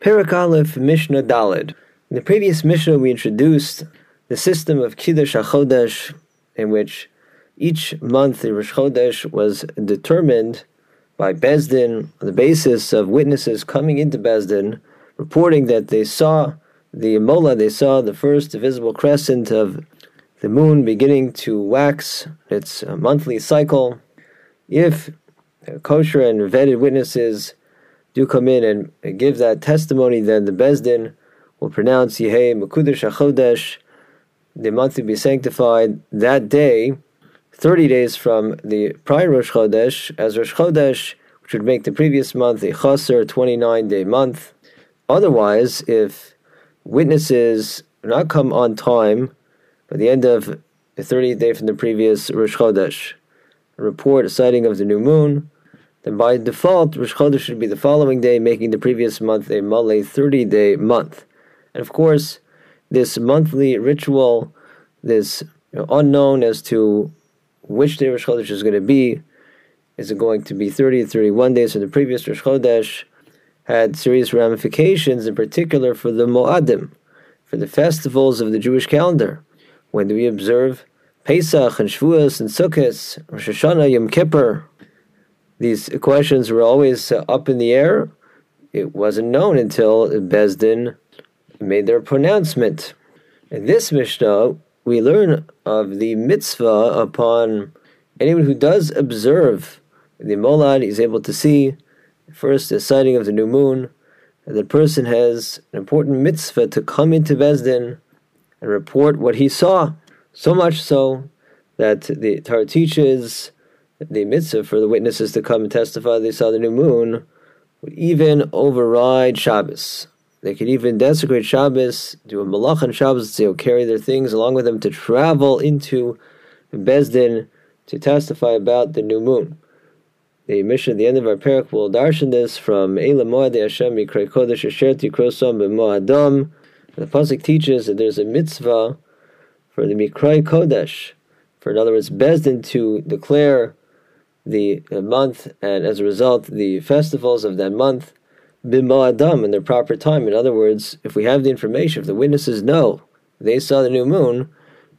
Perek Aleph, Mishnah Daled. In the previous Mishnah we introduced the system of Kiddush HaChodesh, in which each month in Rosh Chodesh was determined by Beis Din on the basis of witnesses coming into Beis Din, reporting that they saw the Mola, they saw the first visible crescent of the moon beginning to wax its monthly cycle. If kosher and vetted witnesses do come in and give that testimony, then the Beis Din will pronounce Yehei Mkudosh HaChodesh, the month to be sanctified, that day, 30 days from the prior Rosh Chodesh, as Rosh Chodesh, which would make the previous month a chaser, 29-day month. Otherwise, if witnesses do not come on time by the end of the 30th day from the previous Rosh Chodesh, report a sighting of the new moon, then by default, Rosh Chodesh should be the following day, making the previous month a Maleh, 30-day month. And of course, this monthly ritual, this unknown as to which day Rosh Chodesh is going to be, is it going to be 30, 31 days from the previous Rosh Chodesh, had serious ramifications, in particular for the Mo'adim, for the festivals of the Jewish calendar. When do we observe Pesach and Shavuos and Sukkot, Rosh Hashanah, Yom Kippur? These questions were always up in the air. It wasn't known until Beis Din made their pronouncement. In this Mishnah, we learn of the mitzvah upon anyone who does observe the molad is able to see first the sighting of the new moon, and the person has an important mitzvah to come into Beis Din and report what he saw. So much so that the Torah teaches the mitzvah for the witnesses to come and testify they saw the new moon would even override Shabbos. They could even desecrate Shabbos, do a malachan Shabbos, they'll carry their things along with them to travel into Beis Din to testify about the new moon. The Mishnah at the end of our Perek will darshan this from Eilam Mo'aday Hashem Mikrei Kodesh Yashreti Krosom Ben Mo'adam. The Pasuk teaches that there's a mitzvah for the Mikray Kodesh, for in other words, Beis Din to declare the month and as a result the festivals of that month bimo'adam in their proper time. In other words, if we have the information, if the witnesses know they saw the new moon,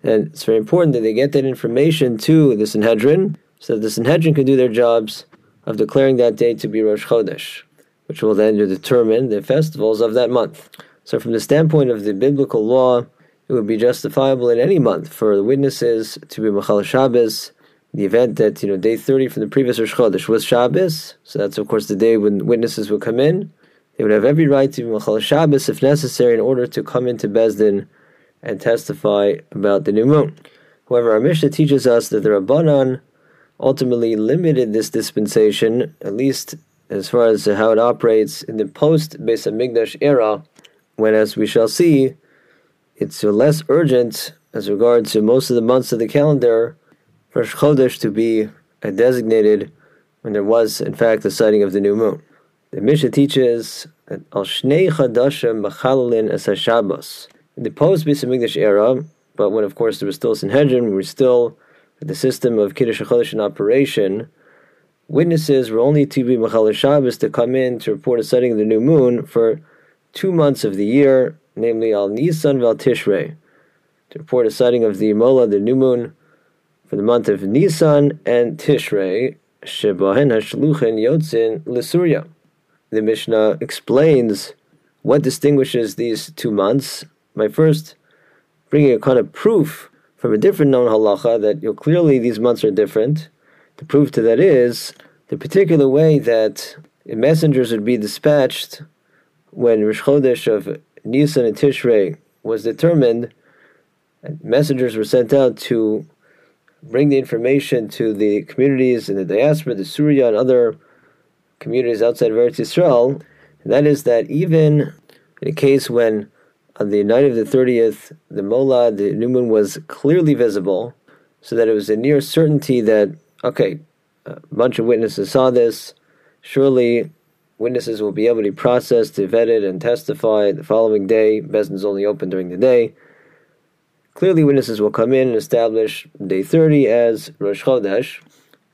and it's very important that they get that information to the Sanhedrin, so that the Sanhedrin can do their jobs of declaring that day to be Rosh Chodesh, which will then determine the festivals of that month. So from the standpoint of the biblical law, it would be justifiable in any month for the witnesses to be Machal Shabbos, the event that, day 30 from the previous Rosh Chodesh was Shabbos, so that's, of course, the day when witnesses would come in. They would have every right to be Machal Shabbos, if necessary, in order to come into Beis Din and testify about the new moon. However, our Mishnah teaches us that the Rabbanan ultimately limited this dispensation, at least as far as how it operates in the post-Beis HaMikdash era, when, as we shall see, it's less urgent as regards to most of the months of the calendar Rosh Chodesh to be designated when there was, in fact, the sighting of the new moon. The Mishnah teaches that al shnei chadashim machalalin es hashabbos. In the post-Beis Migdash era, but when, of course, there was still Sanhedrin, we were still at the system of Kiddush HaChodesh in operation, witnesses were only to be Mechal Shabbos to come in to report a sighting of the new moon for 2 months of the year, namely al Nisan val Tishrei, to report a sighting of the Mola, the new moon, for the month of Nisan and Tishrei, shebahen hashluchin yotzin l'suria. The Mishnah explains what distinguishes these 2 months by first bringing a kind of proof from a different known halacha that clearly these months are different. The proof to that is the particular way that messengers would be dispatched when Rosh Chodesh of Nisan and Tishrei was determined, and messengers were sent out to bring the information to the communities in the diaspora, the Surya, and other communities outside of Eretz Yisrael. And that is that even in a case when on the night of the 30th, the Molad, the new moon, was clearly visible, so that it was a near certainty that, a bunch of witnesses saw this, surely witnesses will be able to process, to vet it, and testify the following day. Beis Din is only open during the day. Clearly, witnesses will come in and establish day 30 as Rosh Chodesh.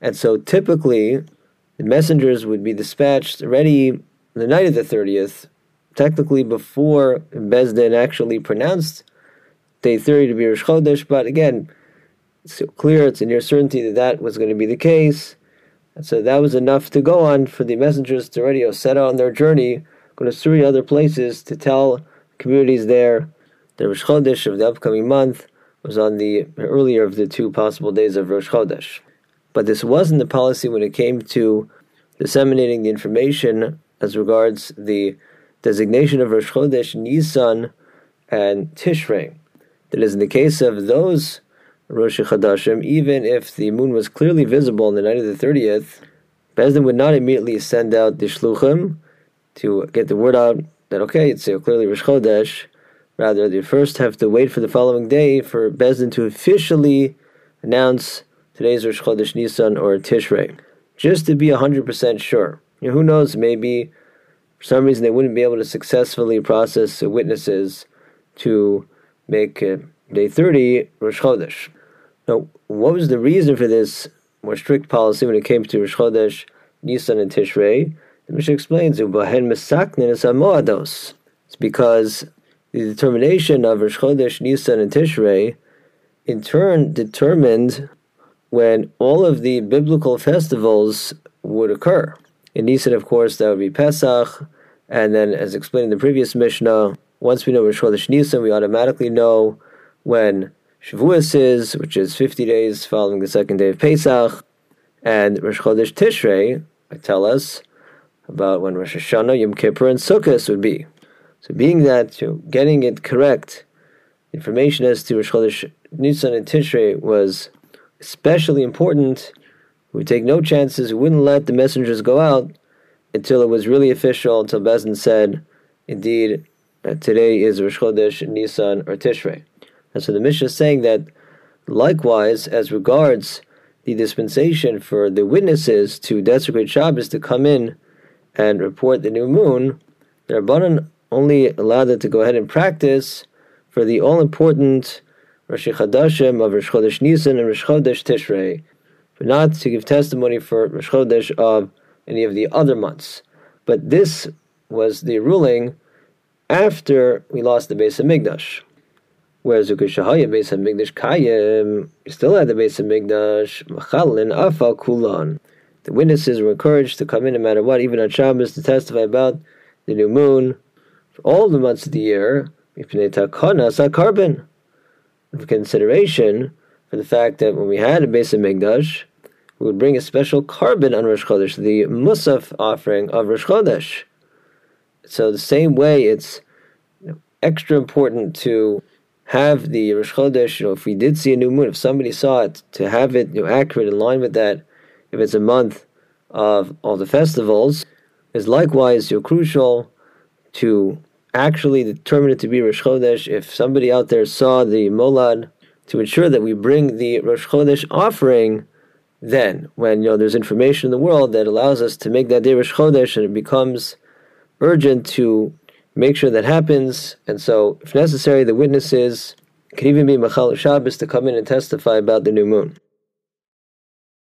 And so typically, the messengers would be dispatched already the night of the 30th technically before Beis Din actually pronounced Day 30 to be Rosh Chodesh, but again, it's clear, it's a near certainty that that was going to be the case. And so that was enough to go on for the messengers to already set out on their journey, going to Syria, other places, to tell communities there the Rosh Chodesh of the upcoming month was on the earlier of the two possible days of Rosh Chodesh. But this wasn't the policy when it came to disseminating the information as regards the designation of Rosh Chodesh, Nisan, and Tishrei. That is, in the case of those Rosh Chodashim, even if the moon was clearly visible on the night of the 30th, Beis Din would not immediately send out the Shluchim to get the word out that, okay, it's clearly Rosh Chodesh. Rather, they first have to wait for the following day for Beis Din to officially announce today's Rosh Chodesh Nisan or Tishrei, just to be 100% sure. You know, who knows, maybe for some reason they wouldn't be able to successfully process witnesses to make Day 30 Rosh Chodesh. Now, what was the reason for this more strict policy when it came to Rosh Chodesh Nisan and Tishrei? The Mishnah explains, it's because the determination of Rosh Chodesh Nisan and Tishrei in turn determined when all of the biblical festivals would occur. In Nisan, of course, that would be Pesach, and then, as explained in the previous Mishnah, once we know Rosh Chodesh Nisan, we automatically know when Shavuos is, which is 50 days following the second day of Pesach, and Rosh Chodesh Tishrei would tell us about when Rosh Hashanah, Yom Kippur, and Sukkot would be. So being that, getting it correct, information as to Rosh Chodesh Nisan and Tishrei was especially important. We would take no chances, we wouldn't let the messengers go out until it was really official, until Beis Din said, indeed, that today is Rosh Chodesh Nisan or Tishrei. And so the Mishnah is saying that, likewise, as regards the dispensation for the witnesses to desecrate Shabbos to come in and report the new moon, the Rabbanan only allowed it to go ahead and practice for the all-important Rosh Chodashim of Rosh Chodesh Nisan and Rosh Chodesh Tishrei, but not to give testimony for Rosh Chodesh of any of the other months. But this was the ruling after we lost the Beis HaMikdash. Whereas Ukeshahaya Beis HaMikdash Kayim, we still had the Beis HaMikdash, Machalin Afal Kulan. The witnesses were encouraged to come in no matter what, even on Shabbos, to testify about the new moon for all the months of the year, Mipnei Takana Sa Carbon, of consideration for the fact that when we had a Beis HaMikdash, we would bring a special carbon on Rosh Chodesh, the Musaf offering of Rosh Chodesh. So the same way, it's extra important to have the Rosh Chodesh, if we did see a new moon, if somebody saw it, to have it accurate, in line with that. If it's a month of all the festivals, is likewise crucial to actually determine it to be Rosh Chodesh. If somebody out there saw the molad, to ensure that we bring the Rosh Chodesh offering then, when there's information in the world that allows us to make that day Rosh Chodesh, and it becomes urgent to make sure that happens. And so, if necessary, the witnesses can even be Mechal Shabbos to come in and testify about the new moon.